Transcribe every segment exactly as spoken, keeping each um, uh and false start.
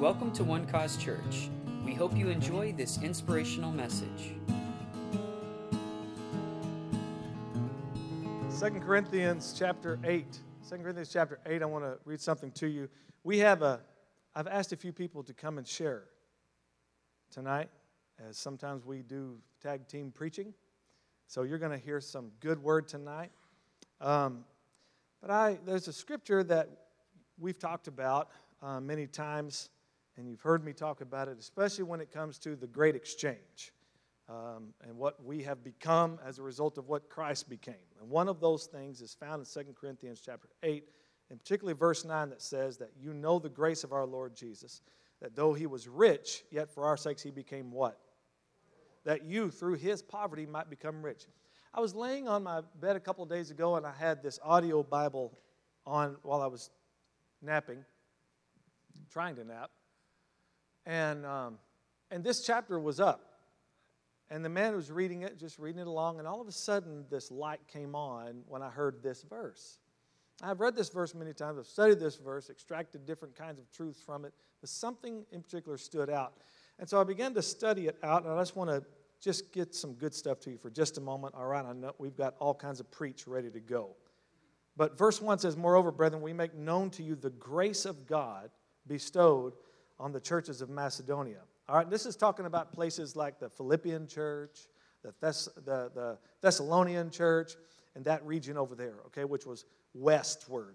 Welcome to One Cause Church. We hope you enjoy this inspirational message. Second Corinthians chapter eight. Second Corinthians chapter eight, I want to read something to you. We have a, I've asked a few people to come and share tonight, as sometimes we do tag team preaching. So you're going to hear some good word tonight. Um, but I there's a scripture that we've talked about uh, many times, and you've heard me talk about it, especially when it comes to the great exchange um, and what we have become as a result of what Christ became. And one of those things is found in Second Corinthians chapter eight, and particularly verse nine, that says that you know the grace of our Lord Jesus, that though he was rich, yet for our sakes he became what? That you, through his poverty, might become rich. I was laying on my bed a couple of days ago, and I had this audio Bible on while I was napping, trying to nap. And um, and this chapter was up. And the man was reading it, just reading it along, and all of a sudden this light came on when I heard this verse. I've read this verse many times. I've studied this verse, extracted different kinds of truths from it, but something in particular stood out. And so I began to study it out, and I just want to just get some good stuff to you for just a moment. All right, I know we've got all kinds of preach ready to go. But verse one says, "Moreover, brethren, we make known to you the grace of God bestowed on the churches of Macedonia." All right, this is talking about places like the Philippian church, the, Thess- the, the Thessalonian church, and that region over there, okay, which was westward.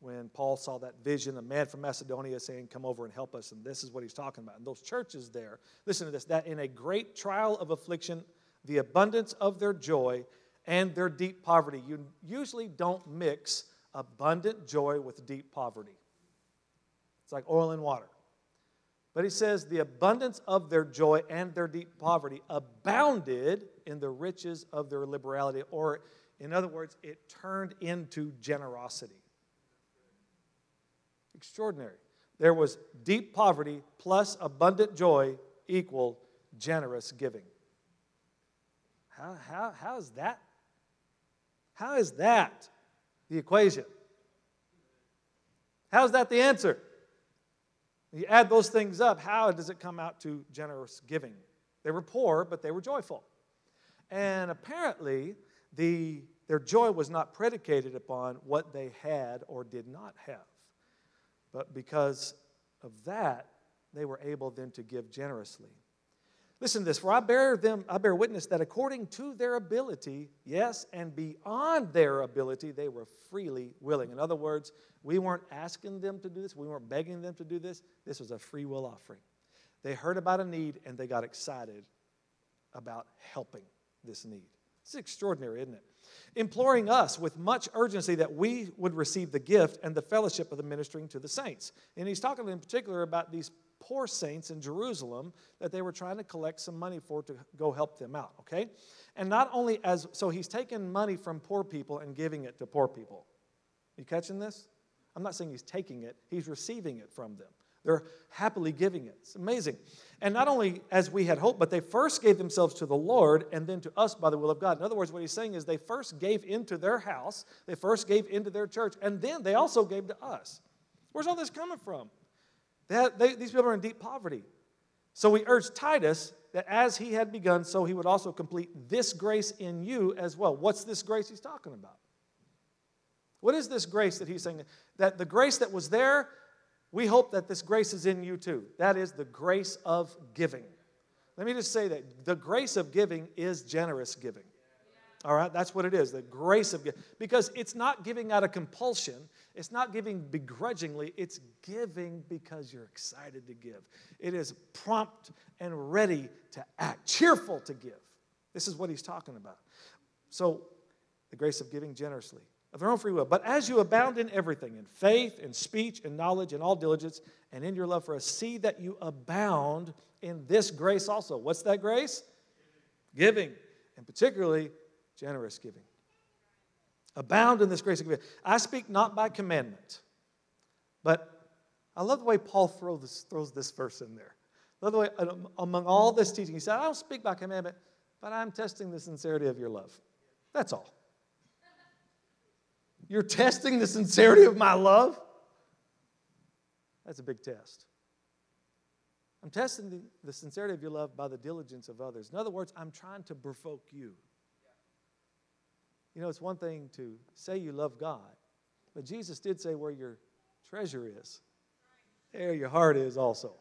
When Paul saw that vision, a man from Macedonia saying, "Come over and help us," and this is what he's talking about. And those churches there, listen to this, that in a great trial of affliction, the abundance of their joy and their deep poverty. You usually don't mix abundant joy with deep poverty. It's like oil and water. But he says, the abundance of their joy and their deep poverty abounded in the riches of their liberality, or in other words, it turned into generosity. Extraordinary. There was deep poverty plus abundant joy equal generous giving. How, how, how is that? How is that the equation? How is that the answer? You add those things up, how does it come out to generous giving? They were poor, but they were joyful. And apparently, the, their joy was not predicated upon what they had or did not have. But because of that, they were able then to give generously. Listen to this, "For I bear them, I bear witness that according to their ability, yes, and beyond their ability, they were freely willing." In other words, we weren't asking them to do this. We weren't begging them to do this. This was a free will offering. They heard about a need, and they got excited about helping this need. It's extraordinary, isn't it? "Imploring us with much urgency that we would receive the gift and the fellowship of the ministering to the saints." And he's talking in particular about these poor saints in Jerusalem that they were trying to collect some money for to go help them out, okay? And not only as, so he's taking money from poor people and giving it to poor people. You catching this? I'm not saying he's taking it, he's receiving it from them. They're happily giving it. It's amazing. "And not only as we had hoped, but they first gave themselves to the Lord and then to us by the will of God." In other words, what he's saying is they first gave into their house, they first gave into their church, and then they also gave to us. Where's all this coming from? They had, they, these people are in deep poverty. "So we urge Titus that as he had begun, so he would also complete this grace in you as well." What's this grace he's talking about? What is this grace that he's saying? That the grace that was there, we hope that this grace is in you too. That is the grace of giving. Let me just say that the grace of giving is generous giving. All right, that's what it is, the grace of giving. Because it's not giving out of compulsion. It's not giving begrudgingly. It's giving because you're excited to give. It is prompt and ready to act, cheerful to give. This is what he's talking about. So the grace of giving generously. "Of their own free will. But as you abound in everything, in faith, in speech, in knowledge, in all diligence, and in your love for us, see that you abound in this grace also." What's that grace? Giving. Giving. And particularly, generous giving. "Abound in this grace of giving. I speak not by commandment." But I love the way Paul throws this, throws this verse in there. I love the way, among all this teaching, he said, "I don't speak by commandment, but I'm testing the sincerity of your love." That's all. You're testing the sincerity of my love? That's a big test. I'm testing the, the sincerity of your love by the diligence of others. In other words, I'm trying to provoke you. You know, it's one thing to say you love God, but Jesus did say where your treasure is, there your heart is also.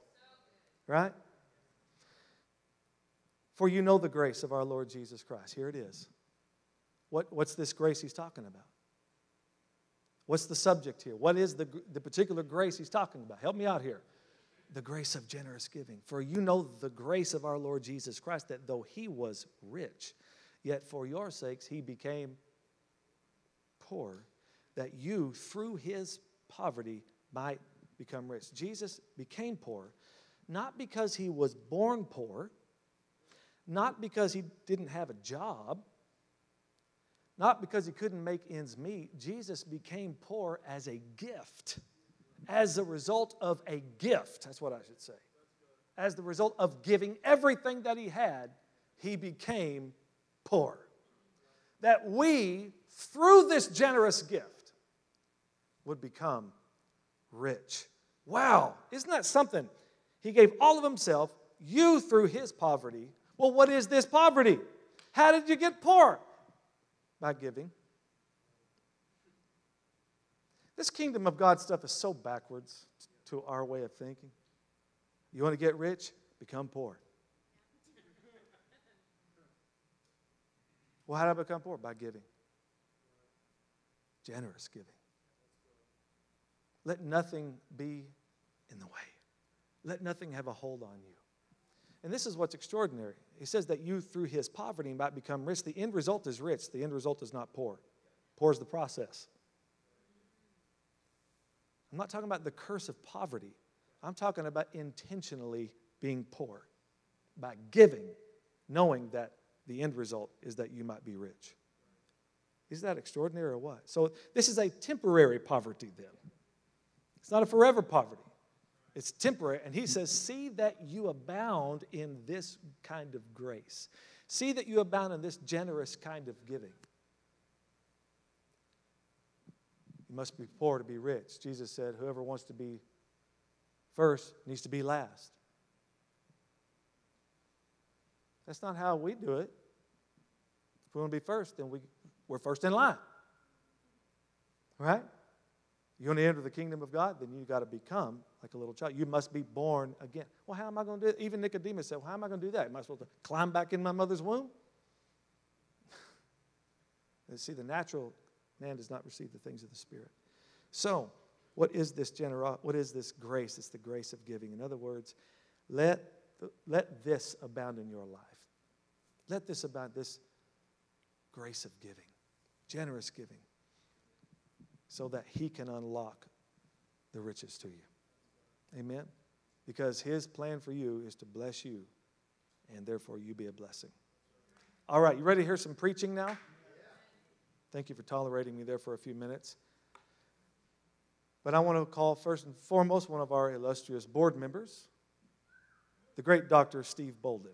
Right? For you know the grace of our Lord Jesus Christ. Here it is. What, what's this grace he's talking about? What's the subject here? What is the, the particular grace he's talking about? Help me out here. The grace of generous giving. For you know the grace of our Lord Jesus Christ, that though he was rich, yet for your sakes he became poor, that you through his poverty might become rich. Jesus became poor, not because he was born poor, not because he didn't have a job, not because he couldn't make ends meet. Jesus became poor as a gift, as a result of a gift. That's what I should say. As the result of giving everything that he had, he became poor. That we, through this generous gift, would become rich. Wow, isn't that something? He gave all of himself, you through his poverty. Well, what is this poverty? How did you get poor? By giving. This kingdom of God stuff is so backwards to our way of thinking. You want to get rich? Become poor. Well, how did I become poor? By giving. Generous giving. Let nothing be in the way. Let nothing have a hold on you. And this is what's extraordinary. He says that you, through his poverty, might become rich. The end result is rich. The end result is not poor. Poor is the process. I'm not talking about the curse of poverty. I'm talking about intentionally being poor by giving, knowing that the end result is that you might be rich. Isn't that extraordinary or what? So this is a temporary poverty then. It's not a forever poverty. It's temporary. And he says, see that you abound in this kind of grace. See that you abound in this generous kind of giving. You must be poor to be rich. Jesus said, whoever wants to be first needs to be last. That's not how we do it. If we want to be first, then we, we're first in line. Right? You want to enter the kingdom of God? Then you got to become like a little child. You must be born again. Well, how am I going to do it? Even Nicodemus said, well, how am I going to do that? Am I supposed to climb back in my mother's womb? See, the natural man does not receive the things of the Spirit. So, what is this genero- What is this grace? It's the grace of giving. In other words, let, let this abound in your life. Let this abound, this grace of giving, generous giving, so that he can unlock the riches to you. Amen? Because his plan for you is to bless you, and therefore you be a blessing. All right, you ready to hear some preaching now? Yeah. Thank you for tolerating me there for a few minutes. But I want to call first and foremost one of our illustrious board members, the great Doctor Steve Bolden.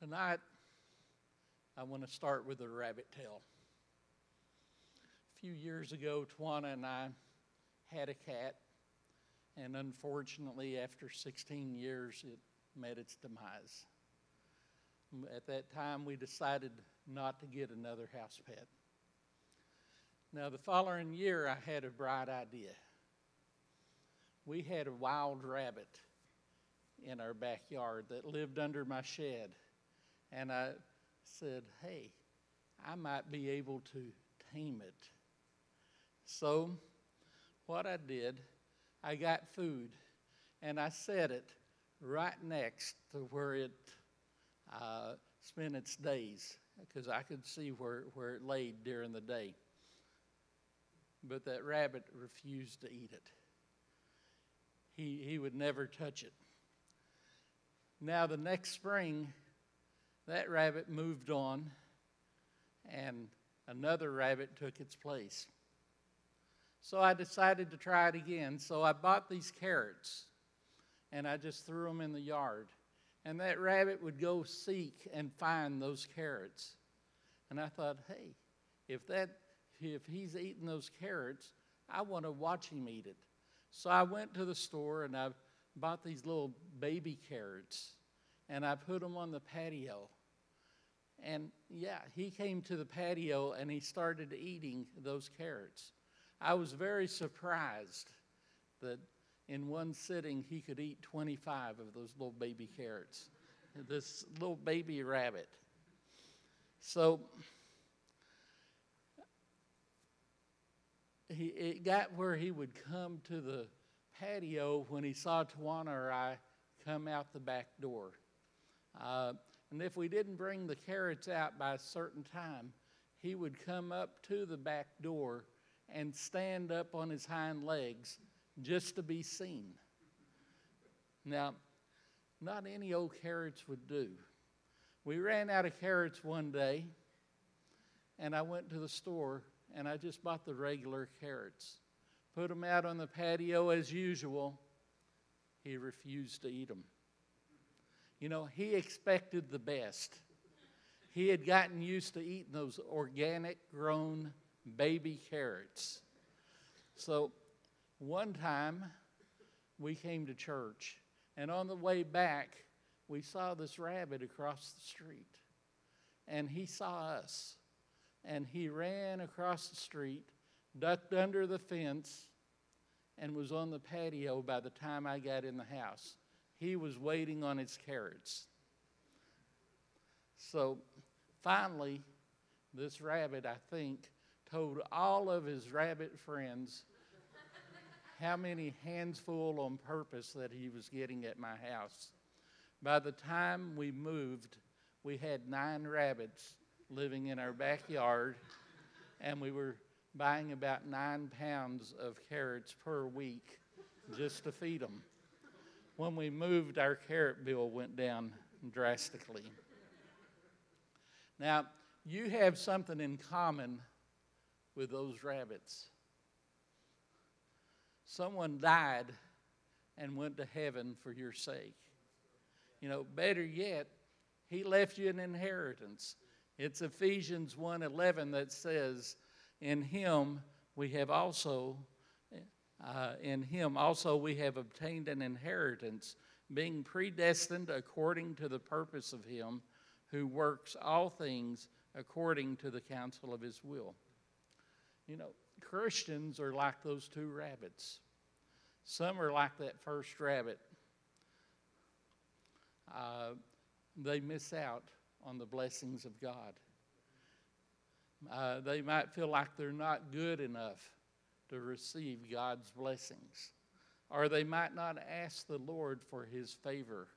Tonight, I want to start with a rabbit tale. A few years ago, Tawana and I had a cat, and unfortunately, after sixteen years, it met its demise. At that time, we decided not to get another house pet. Now, the following year, I had a bright idea. We had a wild rabbit in our backyard that lived under my shed. And I said, hey, I might be able to tame it. So what I did, I got food, and I set it right next to where it uh, spent its days, because I could see where, where it laid during the day. But that rabbit refused to eat it. He, he would never touch it. Now the next spring, that rabbit moved on, and another rabbit took its place. So I decided to try it again. So I bought these carrots, and I just threw them in the yard. And that rabbit would go seek and find those carrots. And I thought, hey, if that, if he's eating those carrots, I want to watch him eat it. So I went to the store, and I bought these little baby carrots, and I put them on the patio. And, yeah, he came to the patio, and he started eating those carrots. I was very surprised that in one sitting he could eat twenty-five of those little baby carrots, this little baby rabbit. So he, it got where he would come to the patio when he saw Tawana or I come out the back door. Uh, and if we didn't bring the carrots out by a certain time, he would come up to the back door and stand up on his hind legs just to be seen. Now, not any old carrots would do. We ran out of carrots one day, and I went to the store, and I just bought the regular carrots. Put them out on the patio as usual. He refused to eat them. You know, he expected the best. He had gotten used to eating those organic grown baby carrots. So one time we came to church, and on the way back we saw this rabbit across the street, and he saw us, and he ran across the street, ducked under the fence, and was on the patio by the time I got in the house. He was waiting on his carrots. So finally, this rabbit, I think, told all of his rabbit friends how many handsful on purpose that he was getting at my house. By the time we moved, we had nine rabbits living in our backyard, and we were buying about nine pounds of carrots per week just to feed them. When we moved, our carrot bill went down drastically. Now, you have something in common with those rabbits. Someone died and went to heaven for your sake. You know, better yet, he left you an inheritance. It's Ephesians one eleven that says, in him we have also, uh, in him also we have obtained an inheritance, being predestined according to the purpose of him who works all things according to the counsel of his will. You know, Christians are like those two rabbits. Some are like that first rabbit. Uh, they miss out on the blessings of God. Uh, they might feel like they're not good enough to receive God's blessings. Or they might not ask the Lord for his favor.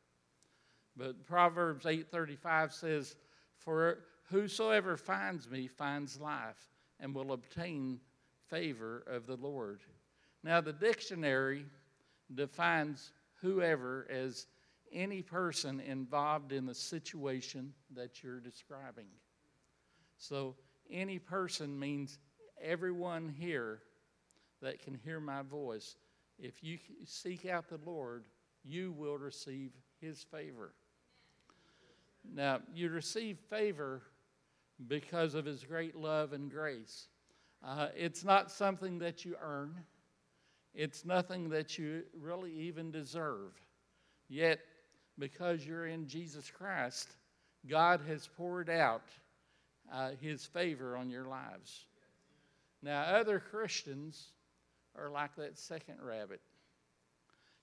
But Proverbs eight thirty-five says, "For whosoever finds me finds life, and will obtain favor of the Lord." Now, the dictionary defines whoever as any person involved in the situation that you're describing. So, any person means everyone here that can hear my voice. If you seek out the Lord, you will receive his favor. Now, you receive favor because of his great love and grace. Uh, it's not something that you earn. It's nothing that you really even deserve. Yet, because you're in Jesus Christ, God has poured out uh, his favor on your lives. Now, other Christians are like that second rabbit.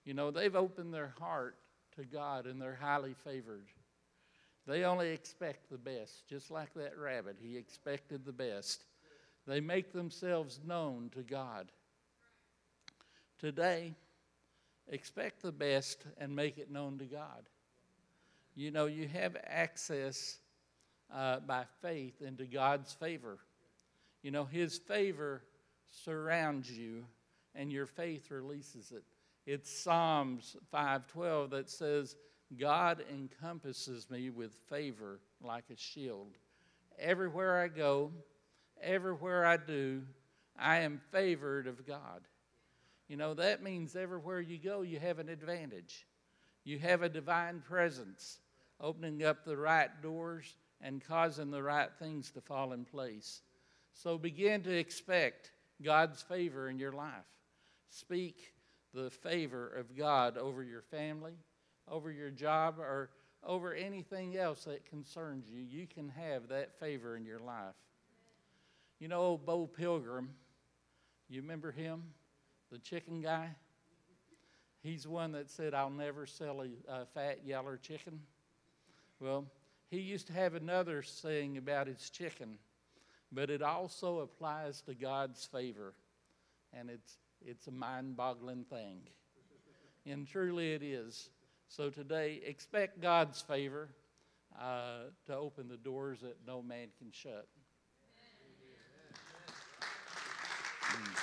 You know, they've opened their heart to God, and they're highly favored. They only expect the best, just like that rabbit. He expected the best. They make themselves known to God. Today, expect the best and make it known to God. You know, you have access uh, by faith into God's favor. You know, his favor surrounds you, and your faith releases it. It's Psalms five twelve that says, God encompasses me with favor like a shield. Everywhere I go, everywhere I do, I am favored of God. You know, that means everywhere you go, you have an advantage. You have a divine presence, opening up the right doors and causing the right things to fall in place. So begin to expect God's favor in your life. Speak the favor of God over your family, over your job, or over anything else that concerns you. You can have that favor in your life. You know, old Bo Pilgrim, you remember him? The chicken guy? He's one that said, I'll never sell a, a fat yaller chicken. Well, he used to have another saying about his chicken, but it also applies to God's favor, and it's it's a mind-boggling thing, and truly it is. So today, expect God's favor uh, to open the doors that no man can shut. Mm.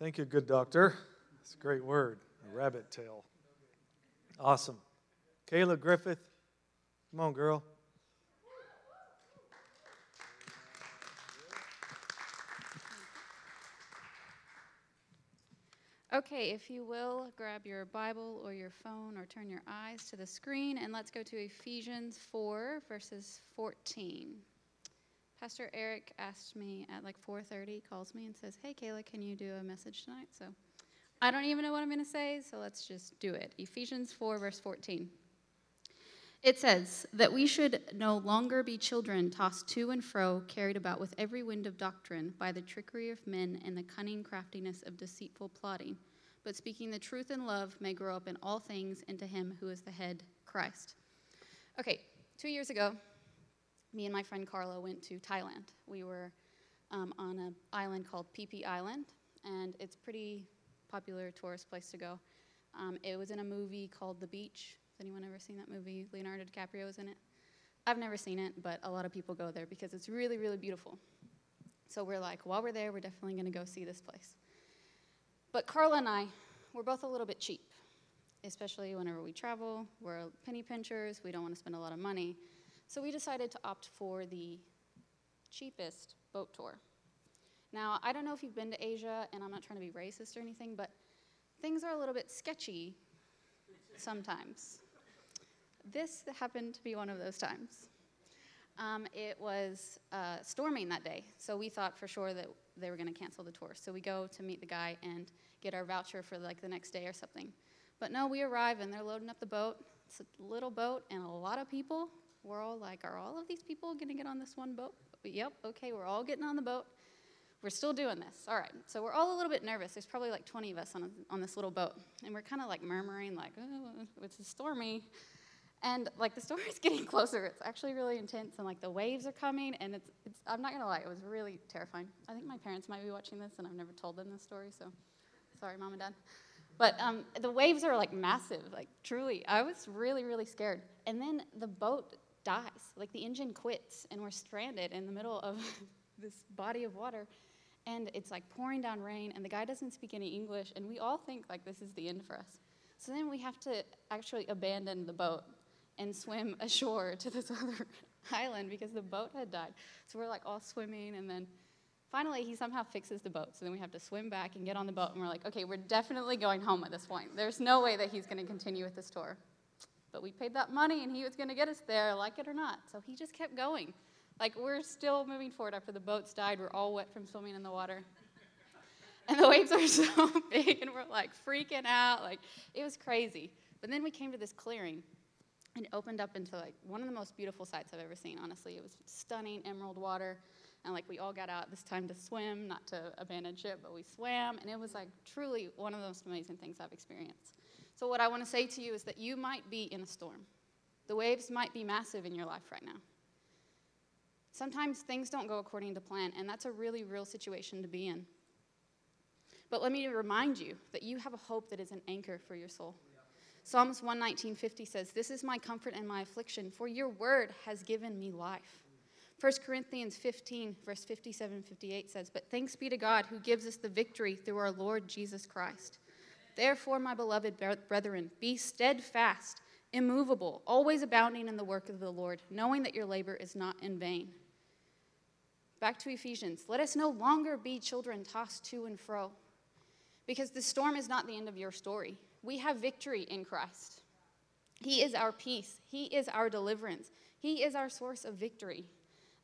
Thank you, good doctor. That's a great word, a rabbit tail. Awesome. Kayla Griffith, come on, girl. Okay, if you will, grab your Bible or your phone or turn your eyes to the screen, and let's go to Ephesians four, verses fourteen. Pastor Eric asked me at like four thirty, calls me and says, hey, Kayla, can you do a message tonight? So I don't even know what I'm going to say, so let's just do it. Ephesians four, verse fourteen. It says that we should no longer be children tossed to and fro, carried about with every wind of doctrine by the trickery of men and the cunning craftiness of deceitful plotting, but speaking the truth in love may grow up in all things into him who is the head, Christ. Okay, two years ago, me and my friend Carla went to Thailand. We were um, on an island called Phi Phi Island, and it's a pretty popular tourist place to go. Um, it was in a movie called The Beach. Has anyone ever seen that movie? Leonardo DiCaprio was in it. I've never seen it, but a lot of people go there because it's really, really beautiful. So we're like, while we're there, we're definitely going to go see this place. But Carla and I, we're both a little bit cheap, especially whenever we travel. We're penny pinchers. We don't want to spend a lot of money. So we decided to opt for the cheapest boat tour. Now, I don't know if you've been to Asia, and I'm not trying to be racist or anything, but things are a little bit sketchy sometimes. This happened to be one of those times. Um, it was uh, storming that day, so we thought for sure that they were going to cancel the tour. So we go to meet the guy and get our voucher for like the next day or something. But no, we arrive, and they're loading up the boat. It's a little boat and a lot of people. We're all like, are all of these people going to get on this one boat? Yep, okay, we're all getting on the boat. We're still doing this. All right, so we're all a little bit nervous. There's probably like twenty of us on, on this little boat. And we're kind of like murmuring, like, oh, it's stormy. And like the storm's getting closer. It's actually really intense, and like the waves are coming. And it's, it's I'm not going to lie, it was really terrifying. I think my parents might be watching this, and I've never told them this story. So sorry, Mom and Dad. But um, the waves are like massive, like truly. I was really, really scared. And then the boat dies, like the engine quits, and we're stranded in the middle of this body of water, and it's like pouring down rain, and the guy doesn't speak any English, and we all think like this is the end for us. So then we have to actually abandon the boat and swim ashore to this other island because the boat had died. So we're like all swimming, and then finally he somehow fixes the boat, so then we have to swim back and get on the boat, and we're like, okay, we're definitely going home at this point. There's no way that he's going to continue with this tour. But we paid that money, and he was going to get us there, like it or not. So he just kept going. Like, we're still moving forward after the boat's died. We're all wet from swimming in the water. And the waves are so big, and we're, like, freaking out. Like, it was crazy. But then we came to this clearing, and it opened up into, like, one of the most beautiful sights I've ever seen, honestly. It was stunning emerald water. And, like, we all got out this time to swim, not to abandon ship, but we swam. And it was, like, truly one of the most amazing things I've experienced. So what I want to say to you is that you might be in a storm. The waves might be massive in your life right now. Sometimes things don't go according to plan, and that's a really real situation to be in. But let me remind you that you have a hope that is an anchor for your soul. Yeah. Psalms one nineteen fifty says, this is my comfort and my affliction, for your word has given me life. First Corinthians fifteen, verse fifty-seven to fifty-eight says, but thanks be to God who gives us the victory through our Lord Jesus Christ. Therefore, my beloved brethren, be steadfast, immovable, always abounding in the work of the Lord, knowing that your labor is not in vain. Back to Ephesians. Let us no longer be children tossed to and fro, because the storm is not the end of your story. We have victory in Christ. He is our peace. He is our deliverance. He is our source of victory.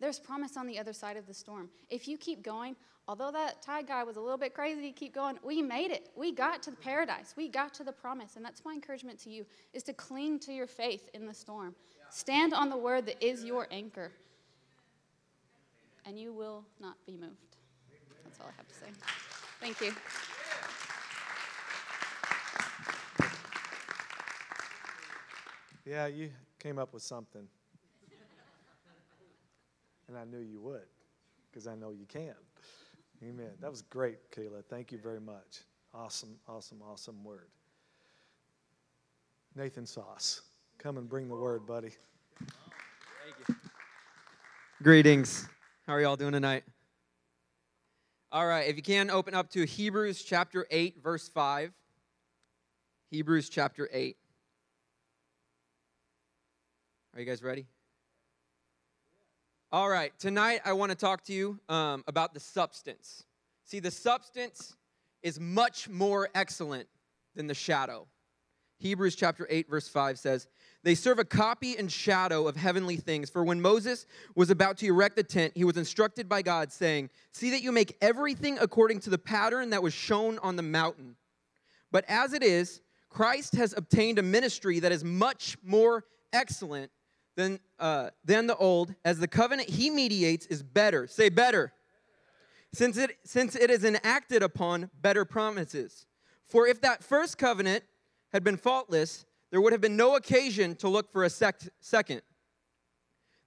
There's promise on the other side of the storm. If you keep going, although that Thai guy was a little bit crazy, keep going, we made it. We got to the paradise. We got to the promise. And that's my encouragement to you, is to cling to your faith in the storm. Stand on the word that is your anchor, and you will not be moved. That's all I have to say. Thank you. Yeah, you came up with something. And I knew you would, because I know you can. Amen. That was great, Kayla. Thank you very much. Awesome, awesome, awesome word. Nathan Sauce, come and bring the word, buddy. Thank you. Greetings. How are y'all doing tonight? All right, if you can, open up to Hebrews chapter eight, verse five. Hebrews chapter eight. Are you guys ready? All right, tonight I want to talk to you um, about the substance. See, the substance is much more excellent than the shadow. Hebrews chapter eight, verse five says, "They serve a copy and shadow of heavenly things. For when Moses was about to erect the tent, he was instructed by God, saying, 'See that you make everything according to the pattern that was shown on the mountain.' But as it is, Christ has obtained a ministry that is much more excellent Than, uh, than the old, as the covenant he mediates is better." Say better. Since it, since it is enacted upon better promises. For if that first covenant had been faultless, there would have been no occasion to look for a sec- second.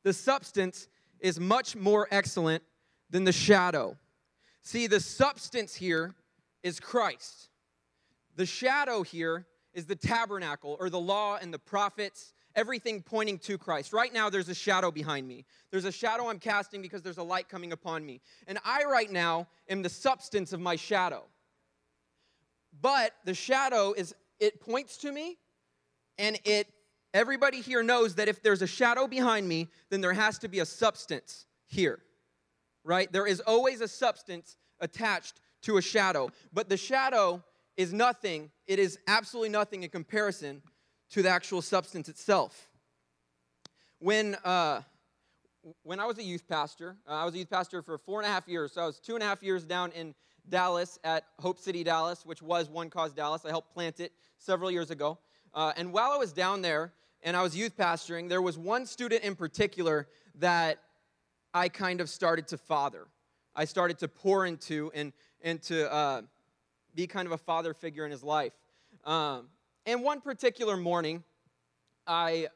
The substance is much more excellent than the shadow. See, the substance here is Christ. The shadow here is the tabernacle, or the law and the prophets. Everything pointing to Christ. Right now, there's a shadow behind me. There's a shadow I'm casting because there's a light coming upon me. And I, right now, am the substance of my shadow. But the shadow is, it points to me, and it, everybody here knows that if there's a shadow behind me, then there has to be a substance here, right? There is always a substance attached to a shadow. But the shadow is nothing. It is absolutely nothing in comparison to the actual substance itself. When uh, when I was a youth pastor, uh, I was a youth pastor for four and a half years. So I was two and a half years down in Dallas at Hope City Dallas, which was One Cause Dallas. I helped plant it several years ago. Uh, and while I was down there and I was youth pastoring, there was one student in particular that I kind of started to father. I started to pour into and, and to uh, be kind of a father figure in his life. Um, And one particular morning, I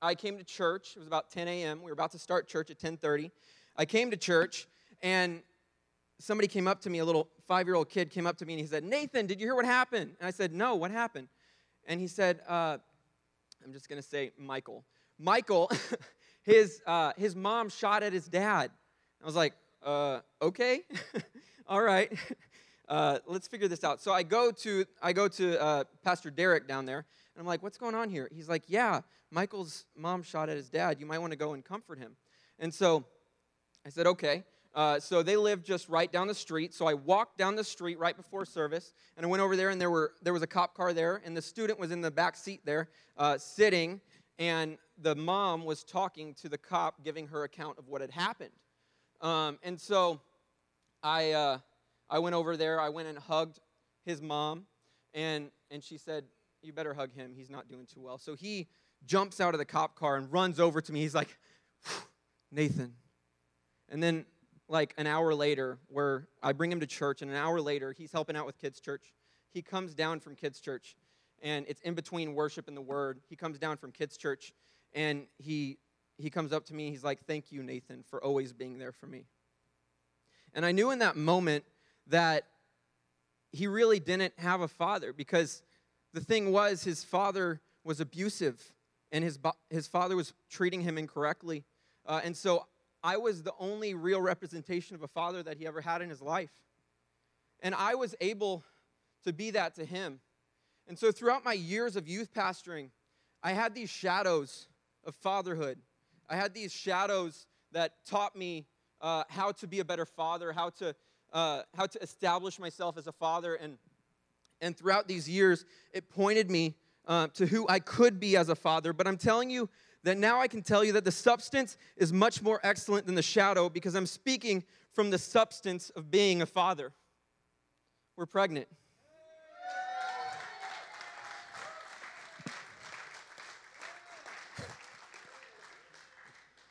I came to church. It was about ten a.m. We were about to start church at ten thirty. I came to church, and somebody came up to me, a little five-year-old kid came up to me, and he said, "Nathan, did you hear what happened?" And I said, "No, what happened?" And he said, uh, I'm just going to say Michael. Michael, his, uh, his mom shot at his dad. I was like, uh, okay, all right. Uh, let's figure this out. So I go to I go to uh, Pastor Derek down there, and I'm like, "What's going on here?" He's like, "Yeah, Michael's mom shot at his dad. You might want to go and comfort him." And so I said, "Okay." Uh, so they live just right down the street. So I walked down the street right before service, and I went over there, and there were there was a cop car there, and the student was in the back seat there, uh, sitting, and the mom was talking to the cop, giving her account of what had happened. Um, and so I. Uh, I went over there, I went and hugged his mom, and and she said, "You better hug him, he's not doing too well." So he jumps out of the cop car and runs over to me. He's like, "Nathan." And then like an hour later, where I bring him to church, and an hour later, he's helping out with kids' church. He comes down from kids' church, and it's in between worship and the word. He comes down from kids' church, and he he comes up to me, he's like, "Thank you, Nathan, for always being there for me." And I knew in that moment that he really didn't have a father, because the thing was, his father was abusive, and his his father was treating him incorrectly. Uh, and so I was the only real representation of a father that he ever had in his life. And I was able to be that to him. And so throughout my years of youth pastoring, I had these shadows of fatherhood. I had these shadows that taught me uh, how to be a better father, how to uh, how to establish myself as a father, and and throughout these years, it pointed me uh, to who I could be as a father. But I'm telling you that now I can tell you that the substance is much more excellent than the shadow, because I'm speaking from the substance of being a father. We're pregnant.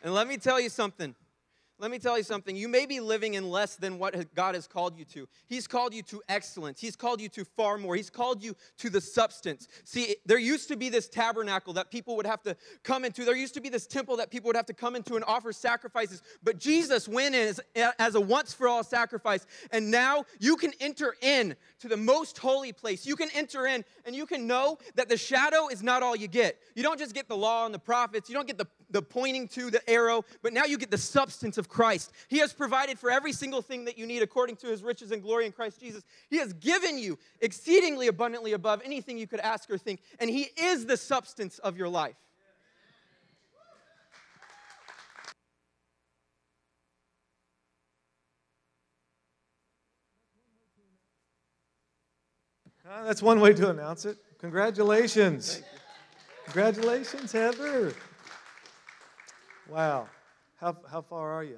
And let me tell you something. Let me tell you something. You may be living in less than what God has called you to. He's called you to excellence. He's called you to far more. He's called you to the substance. See, there used to be this tabernacle that people would have to come into. There used to be this temple that people would have to come into and offer sacrifices. But Jesus went in as, as a once-for-all sacrifice. And now you can enter in to the most holy place. You can enter in, and you can know that the shadow is not all you get. You don't just get the law and the prophets. You don't get the, the pointing to, the arrow. But now you get the substance of Christ. He has provided for every single thing that you need according to his riches and glory in Christ Jesus. He has given you exceedingly abundantly above anything you could ask or think, and he is the substance of your life. Ah, that's one way to announce it. Congratulations. Congratulations, Heather. Wow. How how far are you?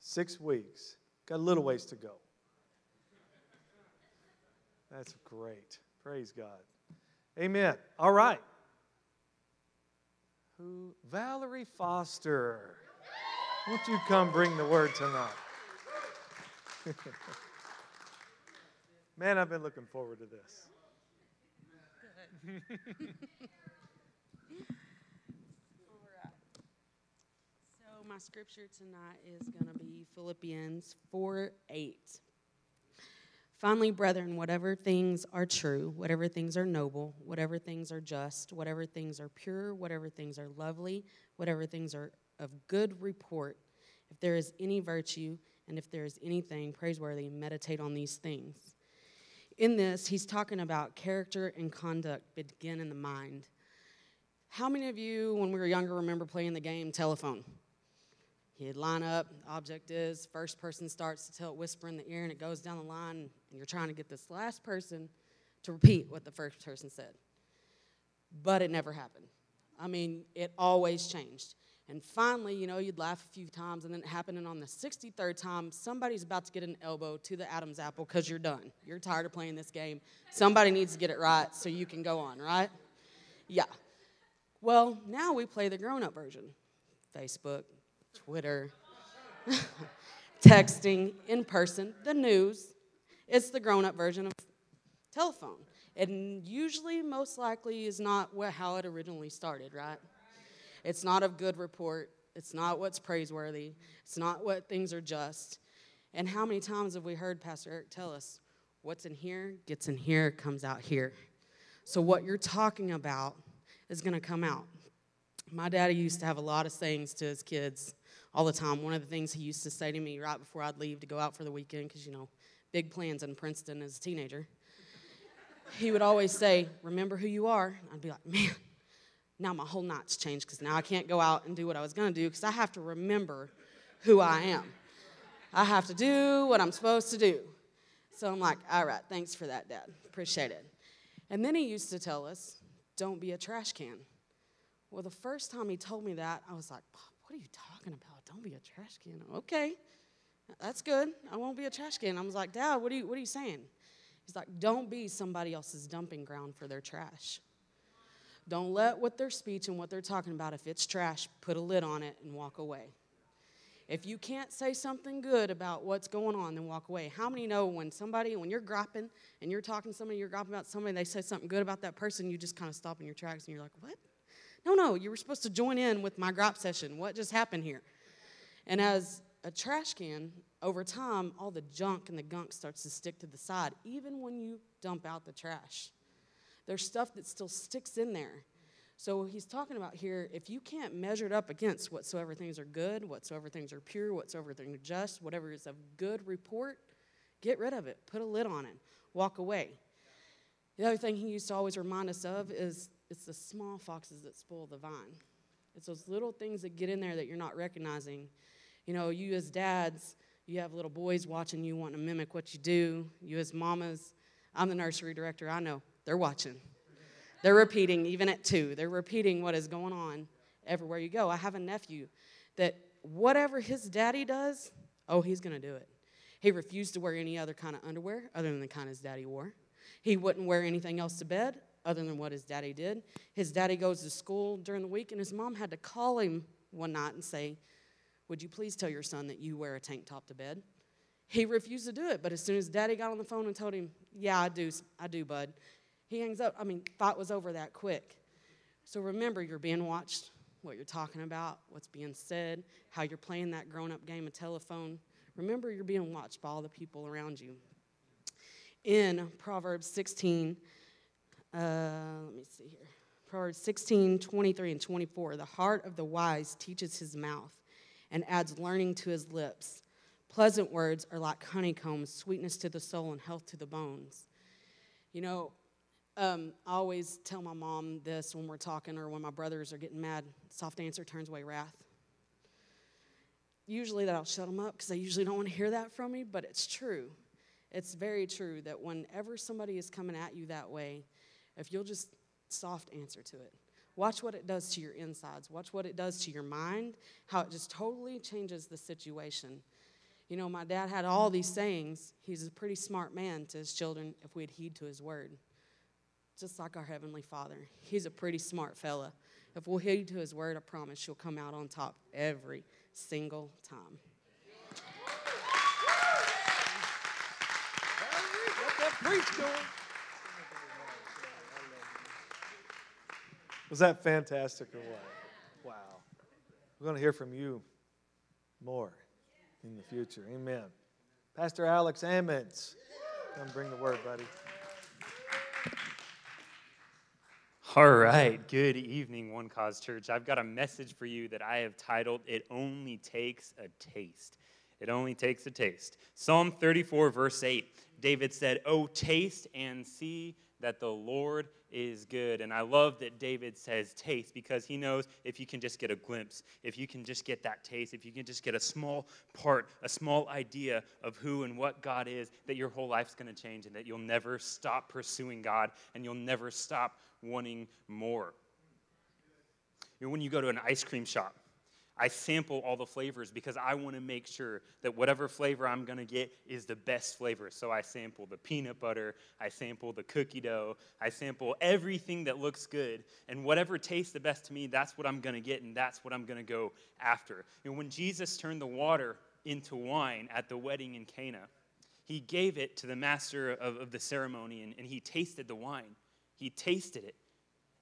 Six weeks. Got a little ways to go. That's great. Praise God. Amen. All right. Who? Valerie Foster. Won't you come bring the word tonight? Man, I've been looking forward to this. My scripture tonight is going to be Philippians four eight. Finally, brethren, whatever things are true, whatever things are noble, whatever things are just, whatever things are pure, whatever things are lovely, whatever things are of good report, if there is any virtue and if there is anything praiseworthy, meditate on these things. In this, he's talking about character and conduct begin in the mind. How many of you, when we were younger, remember playing the game telephone? You'd line up, object is, first person starts to tell it, whisper in the ear, and it goes down the line, and you're trying to get this last person to repeat what the first person said. But it never happened. I mean, it always changed. And finally, you know, you'd laugh a few times, and then it happened, and on the sixty-third time, somebody's about to get an elbow to the Adam's apple because you're done. You're tired of playing this game. Somebody needs to get it right so you can go on, right? Yeah. Well, now we play the grown-up version. Facebook, Twitter, texting, in person, the news. It's the grown-up version of telephone. And usually, most likely, is not what, how it originally started, right? It's not of good report. It's not what's praiseworthy. It's not what things are just. And how many times have we heard Pastor Eric tell us, what's in here gets in here, comes out here. So what you're talking about is going to come out. My daddy used to have a lot of sayings to his kids all the time. One of the things he used to say to me right before I'd leave to go out for the weekend, because, you know, big plans in Princeton as a teenager, he would always say, remember who you are. And I'd be like, man, now my whole night's changed, because now I can't go out and do what I was going to do, because I have to remember who I am. I have to do what I'm supposed to do. So I'm like, all right, thanks for that, Dad. Appreciate it. And then he used to tell us, don't be a trash can. Well, the first time he told me that, I was like, Pop, what are you talking about? Don't be a trash can. Okay, that's good. I won't be a trash can. I was like, Dad, what are you, what are you saying? He's like, don't be somebody else's dumping ground for their trash. Don't let what their speech and what they're talking about, if it's trash, put a lid on it and walk away. If you can't say something good about what's going on, then walk away. How many know when somebody, when you're griping and you're talking to somebody, you're griping about somebody, they say something good about that person, you just kind of stop in your tracks and you're like, what? No, no, you were supposed to join in with my gripe session. What just happened here? And as a trash can, over time, all the junk and the gunk starts to stick to the side, even when you dump out the trash. There's stuff that still sticks in there. So he's talking about here, if you can't measure it up against whatsoever things are good, whatsoever things are pure, whatsoever things are just, whatever is of good report, get rid of it. Put a lid on it. Walk away. The other thing he used to always remind us of is it's the small foxes that spoil the vine. It's those little things that get in there that you're not recognizing. You know, you as dads, you have little boys watching you, wanting to mimic what you do. You as mamas, I'm the nursery director, I know, they're watching. They're repeating, even at two, they're repeating what is going on everywhere you go. I have a nephew that whatever his daddy does, oh, he's going to do it. He refused to wear any other kind of underwear other than the kind his daddy wore. He wouldn't wear anything else to bed other than what his daddy did. His daddy goes to school during the week, and his mom had to call him one night and say, would you please tell your son that you wear a tank top to bed? He refused to do it, but as soon as daddy got on the phone and told him, yeah, I do, I do, bud, he hangs up. I mean, fight was over that quick. So remember, you're being watched, what you're talking about, what's being said, how you're playing that grown-up game of telephone. Remember, you're being watched by all the people around you. In Proverbs sixteen, uh, let me see here. Proverbs sixteen, twenty-three, and twenty-four, the heart of the wise teaches his mouth and adds learning to his lips. Pleasant words are like honeycombs, sweetness to the soul and health to the bones. You know, um, I always tell my mom this when we're talking or when my brothers are getting mad. Soft answer turns away wrath. Usually that'll shut them up because they usually don't want to hear that from me, but it's true. It's very true that whenever somebody is coming at you that way, if you'll just soft answer to it, watch what it does to your insides. Watch what it does to your mind, how it just totally changes the situation. You know, my dad had all these sayings. He's a pretty smart man to his children if we'd heed to his word, just like our Heavenly Father. He's a pretty smart fella. If we'll heed to his word, I promise you'll come out on top every single time. Was that fantastic or what? Wow. We're going to hear from you more in the future. Amen. Pastor Alex Ammons, come bring the word, buddy. All right. Good evening, One Cause Church. I've got a message for you that I have titled, It Only Takes a Taste. It only takes a taste. Psalm thirty-four, verse eight, David said, oh, taste and see that the Lord is good. And I love that David says taste because he knows if you can just get a glimpse, if you can just get that taste, if you can just get a small part, a small idea of who and what God is, that your whole life's going to change and that you'll never stop pursuing God and you'll never stop wanting more. You know, when you go to an ice cream shop, I sample all the flavors because I want to make sure that whatever flavor I'm going to get is the best flavor. So I sample the peanut butter, I sample the cookie dough, I sample everything that looks good. And whatever tastes the best to me, that's what I'm going to get and that's what I'm going to go after. And when Jesus turned the water into wine at the wedding in Cana, he gave it to the master of, of the ceremony and, and he tasted the wine. He tasted it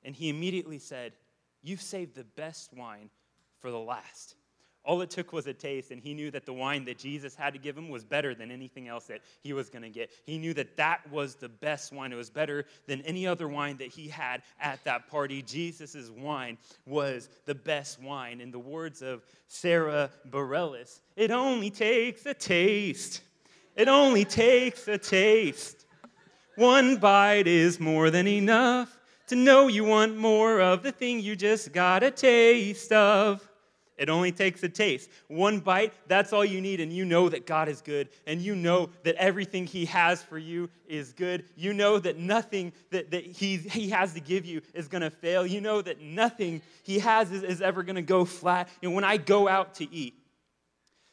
and he immediately said, you've saved the best wine for the last. All it took was a taste, and he knew that the wine that Jesus had to give him was better than anything else that he was going to get. He knew that that was the best wine. It was better than any other wine that he had at that party. Jesus' wine was the best wine. In the words of Sarah Bareilles, it only takes a taste. It only takes a taste. One bite is more than enough to know you want more of the thing you just got a taste of. It only takes a taste. One bite, that's all you need, and you know that God is good, and you know that everything he has for you is good. You know that nothing that, that he, he has to give you is going to fail. You know that nothing he has is, is ever going to go flat. And when I go out to eat,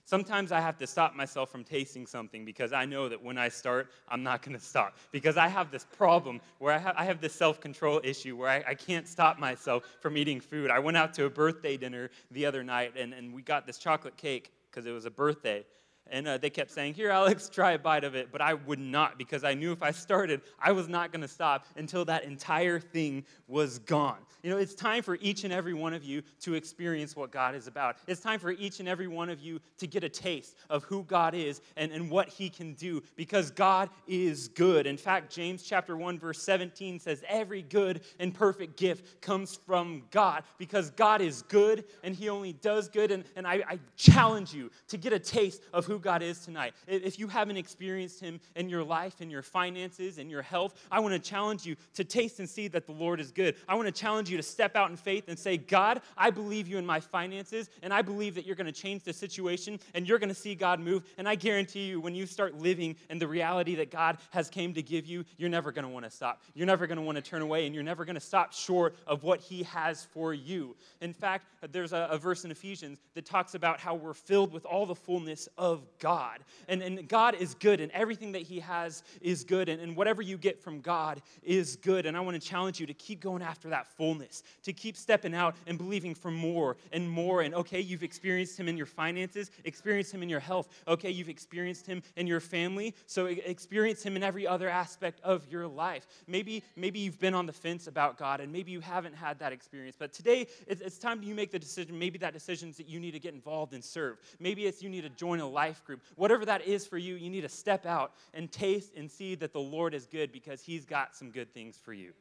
sometimes I have to stop myself from tasting something because I know that when I start, I'm not going to stop. Because I have this problem where I have, I have this self-control issue where I, I can't stop myself from eating food. I went out to a birthday dinner the other night, and, and we got this chocolate cake because it was a birthday. And uh, they kept saying, here, Alex, try a bite of it. But I would not because I knew if I started, I was not going to stop until that entire thing was gone. You know, it's time for each and every one of you to experience what God is about. It's time for each and every one of you to get a taste of who God is and, and what he can do because God is good. In fact, James chapter one, verse seventeen says, every good and perfect gift comes from God because God is good and he only does good. And, and I, I challenge you to get a taste of who who God is tonight. If you haven't experienced him in your life, in your finances, in your health, I want to challenge you to taste and see that the Lord is good. I want to challenge you to step out in faith and say, God, I believe you in my finances, and I believe that you're going to change the situation, and you're going to see God move. And I guarantee you, when you start living in the reality that God has came to give you, you're never going to want to stop. You're never going to want to turn away, and you're never going to stop short of what he has for you. In fact, there's a, a verse in Ephesians that talks about how we're filled with all the fullness of God. And, and God is good, and everything that he has is good, and, and whatever you get from God is good. And I want to challenge you to keep going after that fullness, to keep stepping out and believing for more and more. And okay, you've experienced him in your finances, experience him in your health. Okay, you've experienced him in your family, so experience him in every other aspect of your life. Maybe, maybe you've been on the fence about God, and maybe you haven't had that experience. But today, it's, it's time you make the decision. Maybe that decision is that you need to get involved and serve. Maybe it's you need to join a life group. Whatever that is for you, you need to step out and taste and see that the Lord is good, because he's got some good things for you.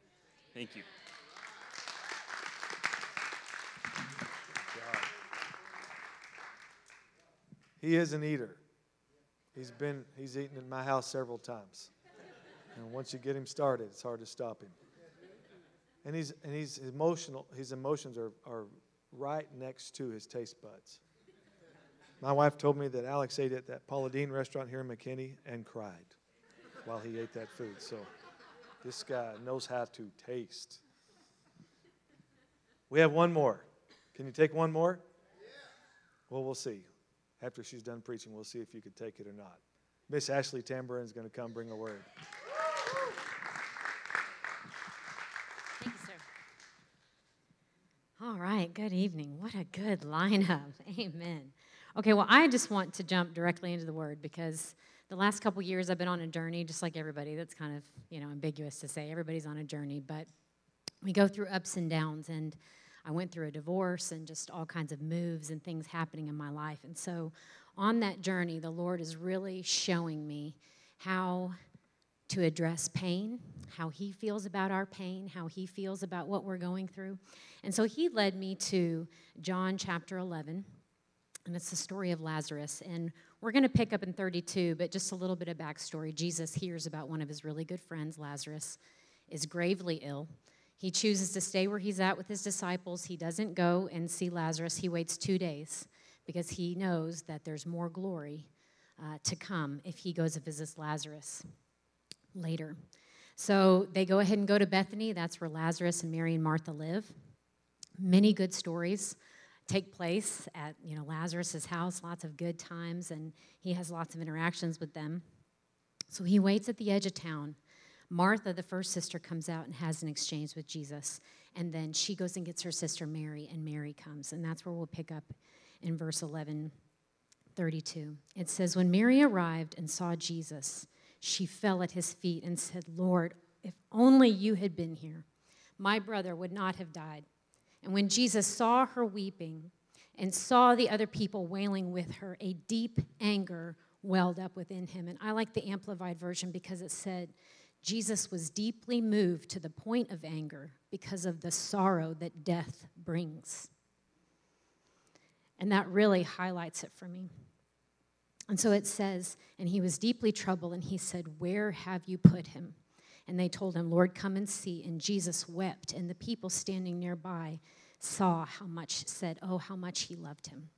Thank you. He is an eater. He's been, he's eaten in my house several times. And once you get him started, it's hard to stop him. And he's and he's emotional. His emotions are, are right next to his taste buds. My wife told me that Alex ate at that Paula Deen restaurant here in McKinney and cried while he ate that food. So this guy knows how to taste. We have one more. Can you take one more? Yeah. Well, we'll see. After she's done preaching, we'll see if you could take it or not. Miss Ashley Tamburin is going to come bring a word. Thank you, sir. All right, good evening. What a good lineup. Amen. Okay, well, I just want to jump directly into the word, because the last couple years I've been on a journey, just like everybody. That's kind of, you know, ambiguous to say. Everybody's on a journey, but we go through ups and downs, and I went through a divorce and just all kinds of moves and things happening in my life. And so on that journey, the Lord is really showing me how to address pain, how he feels about our pain, how he feels about what we're going through. And so he led me to John chapter eleven, and it's the story of Lazarus. And we're going to pick up in thirty-two, but just a little bit of backstory. Jesus hears about one of his really good friends, Lazarus, is gravely ill. He chooses to stay where he's at with his disciples. He doesn't go and see Lazarus. He waits two days because he knows that there's more glory uh, to come if he goes and visits Lazarus later. So they go ahead and go to Bethany. That's where Lazarus and Mary and Martha live. Many good stories take place at, you know, Lazarus's house, lots of good times, and he has lots of interactions with them. So he waits at the edge of town. Martha, the first sister, comes out and has an exchange with Jesus. And then she goes and gets her sister Mary, and Mary comes. And that's where we'll pick up in verse eleven thirty-two. It says, when Mary arrived and saw Jesus, she fell at his feet and said, Lord, if only you had been here, my brother would not have died. And when Jesus saw her weeping and saw the other people wailing with her, a deep anger welled up within him. And I like the Amplified Version because it said, Jesus was deeply moved to the point of anger because of the sorrow that death brings. And that really highlights it for me. And so it says, and he was deeply troubled, and he said, where have you put him? And they told him, Lord, come and see. And Jesus wept, and the people standing nearby saw how much, said, oh, how much he loved him.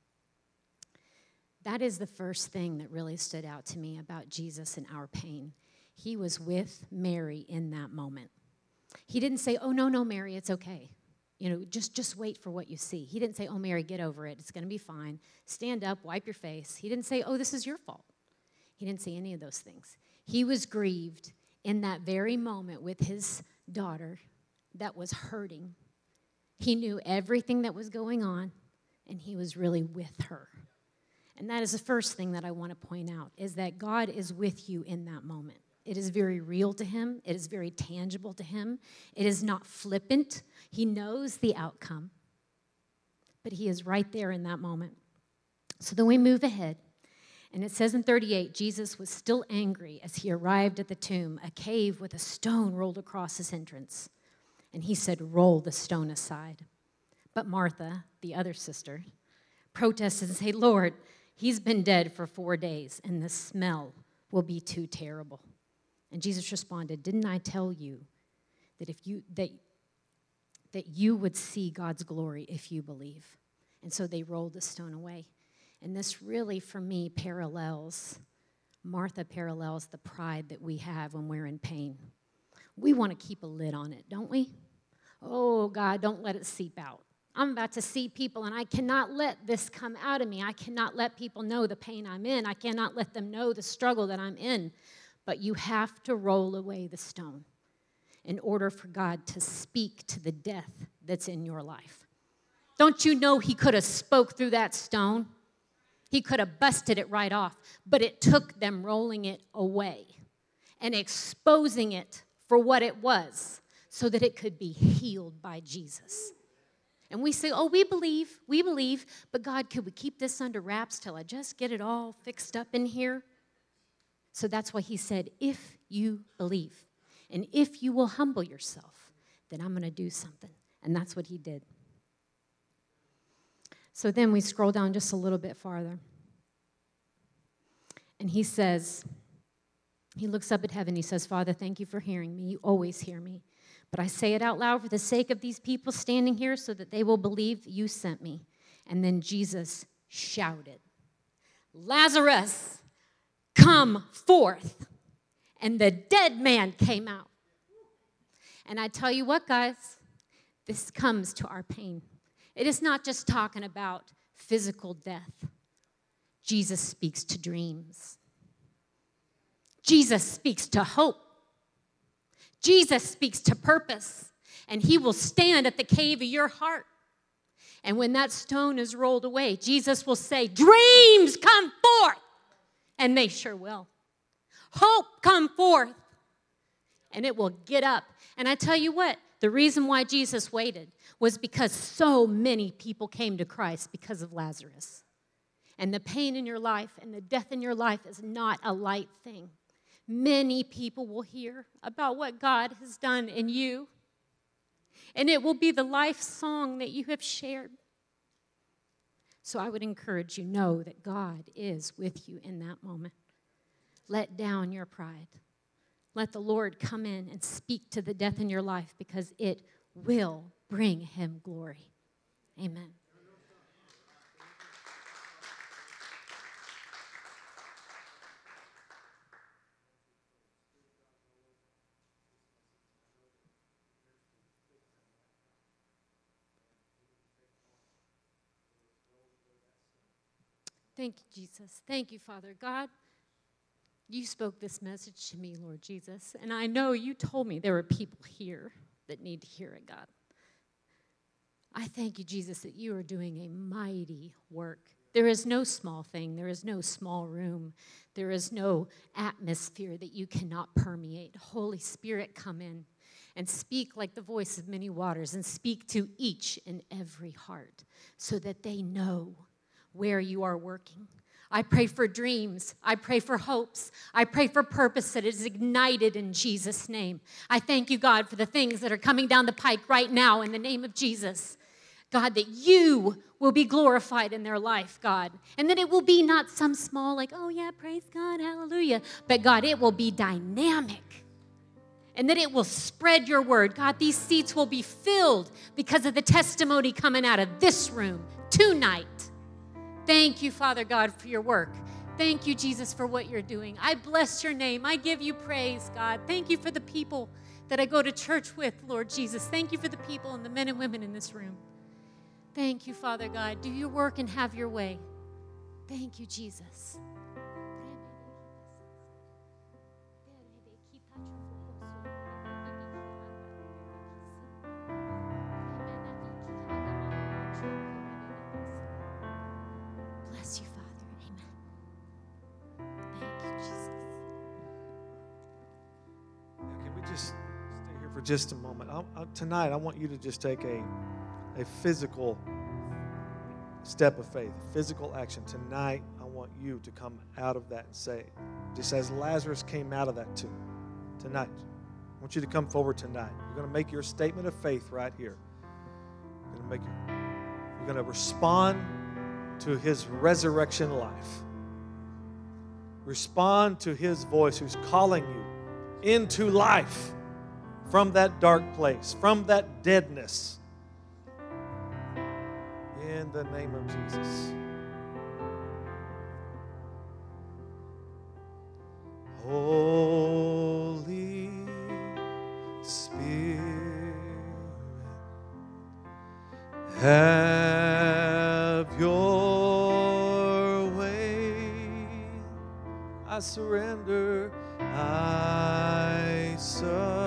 That is the first thing that really stood out to me about Jesus and our pain. He was with Mary in that moment. He didn't say, oh, no, no, Mary, it's okay. You know, just, just wait for what you see. He didn't say, oh, Mary, get over it. It's going to be fine. Stand up, wipe your face. He didn't say, oh, this is your fault. He didn't say any of those things. He was grieved in that very moment with his daughter that was hurting. He knew everything that was going on, and he was really with her. And that is the first thing that I want to point out, is that God is with you in that moment. It is very real to him. It is very tangible to him. It is not flippant. He knows the outcome, but he is right there in that moment. So then we move ahead, and it says in thirty-eight, Jesus was still angry as he arrived at the tomb, a cave with a stone rolled across his entrance. And he said, roll the stone aside. But Martha, the other sister, protested and said, Lord, He's been dead for four days, and the smell will be too terrible. And Jesus responded, didn't I tell you that if you that that you would see God's glory if you believe? And so they rolled the stone away. And this really, for me, parallels, Martha parallels the pride that we have when we're in pain. We want to keep a lid on it, don't we? Oh, God, don't let it seep out. I'm about to see people, and I cannot let this come out of me. I cannot let people know the pain I'm in. I cannot let them know the struggle that I'm in. But you have to roll away the stone in order for God to speak to the death that's in your life. Don't you know he could have spoke through that stone? He could have busted it right off, but it took them rolling it away and exposing it for what it was so that it could be healed by Jesus. And we say, oh, we believe, we believe, but God, could we keep this under wraps till I just get it all fixed up in here? So that's why he said, if you believe and if you will humble yourself, then I'm going to do something. And that's what he did. So then we scroll down just a little bit farther. And he says, he looks up at heaven. He says, Father, thank you for hearing me. You always hear me. But I say it out loud for the sake of these people standing here so that they will believe you sent me. And then Jesus shouted, Lazarus, come forth. And the dead man came out. And I tell you what, guys, this comes to our pain. It is not just talking about physical death. Jesus speaks to dreams. Jesus speaks to hope. Jesus speaks to purpose. And he will stand at the cave of your heart. And when that stone is rolled away, Jesus will say, dreams come forth. And they sure will. Hope come forth. And it will get up. And I tell you what, the reason why Jesus waited was because so many people came to Christ because of Lazarus. And the pain in your life and the death in your life is not a light thing. Many people will hear about what God has done in you. And it will be the life song that you have shared. So I would encourage you, know that God is with you in that moment. Let down your pride. Let the Lord come in and speak to the death in your life because it will bring him glory. Amen. Thank you, Jesus. Thank you, Father God. You spoke this message to me, Lord Jesus, and I know you told me there are people here that need to hear it, God. I thank you, Jesus, that you are doing a mighty work. There is no small thing. There is no small room. There is no atmosphere that you cannot permeate. Holy Spirit, come in and speak like the voice of many waters and speak to each and every heart so that they know where you are working. I pray for dreams. I pray for hopes. I pray for purpose that is ignited in Jesus' name. I thank you, God, for the things that are coming down the pike right now in the name of Jesus. God, that you will be glorified in their life, God. And that it will be not some small like, oh, yeah, praise God, hallelujah. But, God, it will be dynamic. And that it will spread your word. God, these seats will be filled because of the testimony coming out of this room tonight. Thank you, Father God, for your work. Thank you, Jesus, for what you're doing. I bless your name. I give you praise, God. Thank you for the people that I go to church with, Lord Jesus. Thank you for the people and the men and women in this room. Thank you, Father God. Do your work and have your way. Thank you, Jesus. Just a moment. I, I, tonight, I want you to just take a, a physical step of faith, physical action. Tonight, I want you to come out of that and say, just as Lazarus came out of that tomb, tonight, I want you to come forward tonight. You're going to make your statement of faith right here. You're going to make your, you're going to respond to his resurrection life. Respond to his voice who's calling you into life from that dark place, from that deadness. In the name of Jesus. Holy Spirit, have your way. I surrender, I surrender.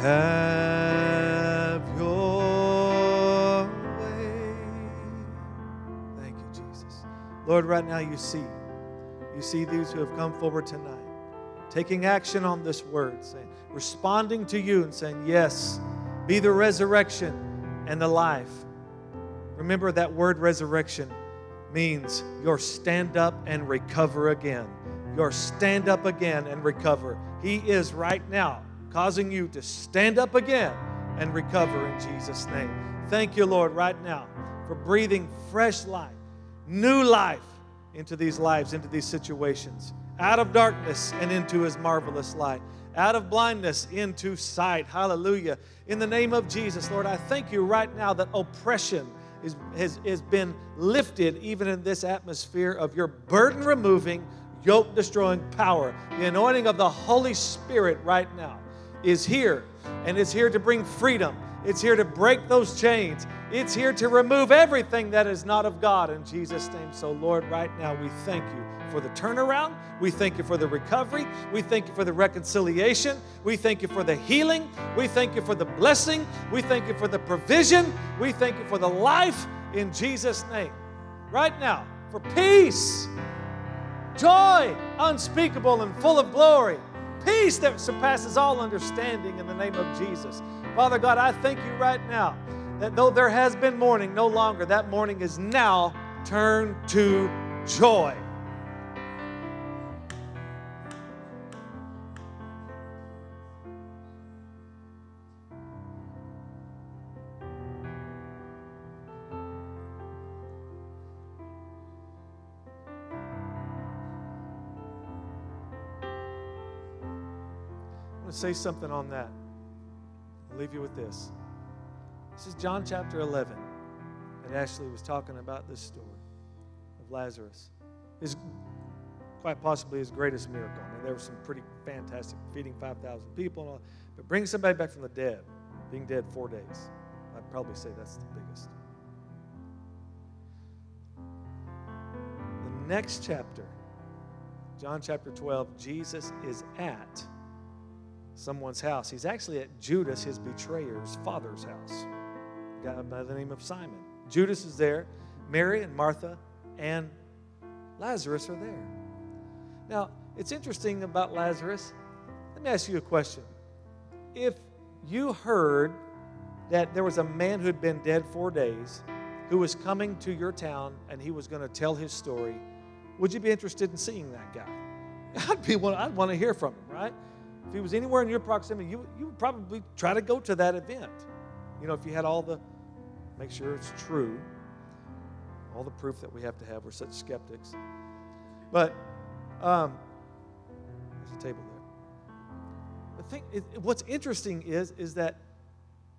Have your way. Thank you, Jesus. Lord, right now you see. You see these who have come forward tonight, taking action on this word, saying, responding to you and saying, yes, be the resurrection and the life. Remember that word resurrection means your stand up and recover again. Your stand up again and recover. He is right now causing you to stand up again and recover in Jesus' name. Thank you, Lord, right now for breathing fresh life, new life into these lives, into these situations. Out of darkness and into his marvelous light. Out of blindness into sight. Hallelujah. In the name of Jesus, Lord, I thank you right now that oppression is, has, has been lifted even in this atmosphere of your burden-removing, yoke-destroying power. The anointing of the Holy Spirit right now is here, and it's here to bring freedom. It's here to break those chains. It's here to remove everything that is not of God in Jesus' name. So, Lord, right now we thank you for the turnaround. We thank you for the recovery. We thank you for the reconciliation. We thank you for the healing. We thank you for the blessing. We thank you for the provision. We thank you for the life in Jesus' name. Right now, for peace, joy unspeakable and full of glory, peace that surpasses all understanding in the name of Jesus. Father God, I thank you right now that though there has been mourning, no longer. That mourning is now turned to joy. I'm going to say something on that. I'll leave you with this. This is John chapter eleven that Ashley was talking about, this story of Lazarus. It's quite possibly his greatest miracle. I mean, there were some pretty fantastic feeding five thousand people and all, but bring somebody back from the dead, being dead four days. I'd probably say that's the biggest. The next chapter, John chapter twelve, Jesus is at someone's house. He's actually at Judas, his betrayer's father's house, a guy by the name of Simon. Judas is there. Mary and Martha and Lazarus are there. Now, it's interesting about Lazarus. Let me ask you a question. If you heard that there was a man who had been dead four days who was coming to your town and he was going to tell his story, would you be interested in seeing that guy? I'd be one, I'd want to hear from him, right? If he was anywhere in your proximity, you, you would probably try to go to that event. You know, if you had all the, make sure it's true, all the proof that we have to have. We're such skeptics. But um, there's a table there. But think, it, what's interesting is, is that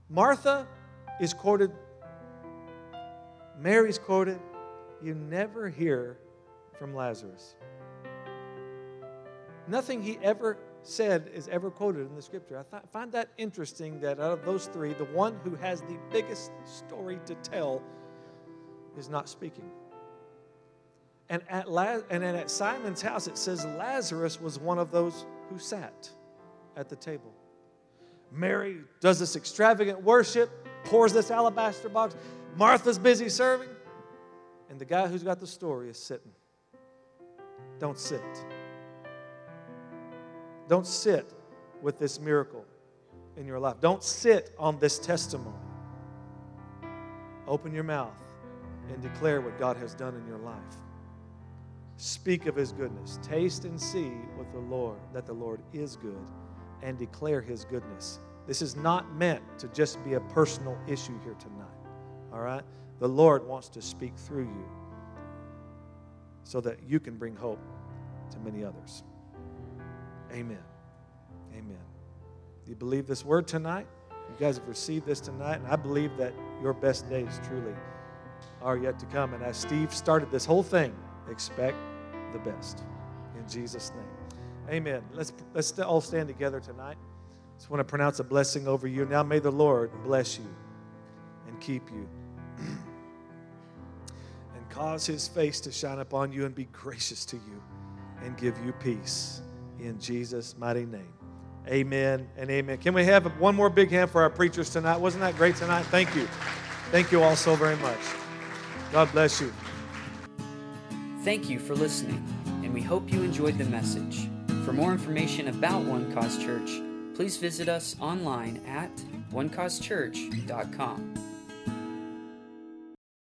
Martha is quoted, Mary's quoted, you never hear from Lazarus. Nothing he ever said is ever quoted in the scripture. I th- find that interesting that out of those three, the one who has the biggest story to tell is not speaking. And at La- and at Simon's house, it says Lazarus was one of those who sat at the table. Mary does this extravagant worship, pours this alabaster box. Martha's busy serving. And the guy who's got the story is sitting. Don't sit. Don't sit with this miracle in your life. Don't sit on this testimony. Open your mouth and declare what God has done in your life. Speak of his goodness. Taste and see what the Lord, that the Lord is good, and declare his goodness This is not meant to just be a personal issue here tonight, all right? The Lord wants to speak through you so that you can bring hope to many others. Amen. Amen. Do you believe this word tonight? You guys have received this tonight, and I believe that your best days truly are yet to come. And as Steve started this whole thing, expect the best. In Jesus' name. Amen. Let's, let's all stand together tonight. Just want to pronounce a blessing over you. Now may the Lord bless you and keep you and cause his face to shine upon you and be gracious to you and give you peace in Jesus' mighty name. Amen and amen. Can we have one more big hand for our preachers tonight? Wasn't that great tonight? Thank you. Thank you all so very much. God bless you. Thank you for listening, and we hope you enjoyed the message. For more information about One Cause Church, please visit us online at one cause church dot com.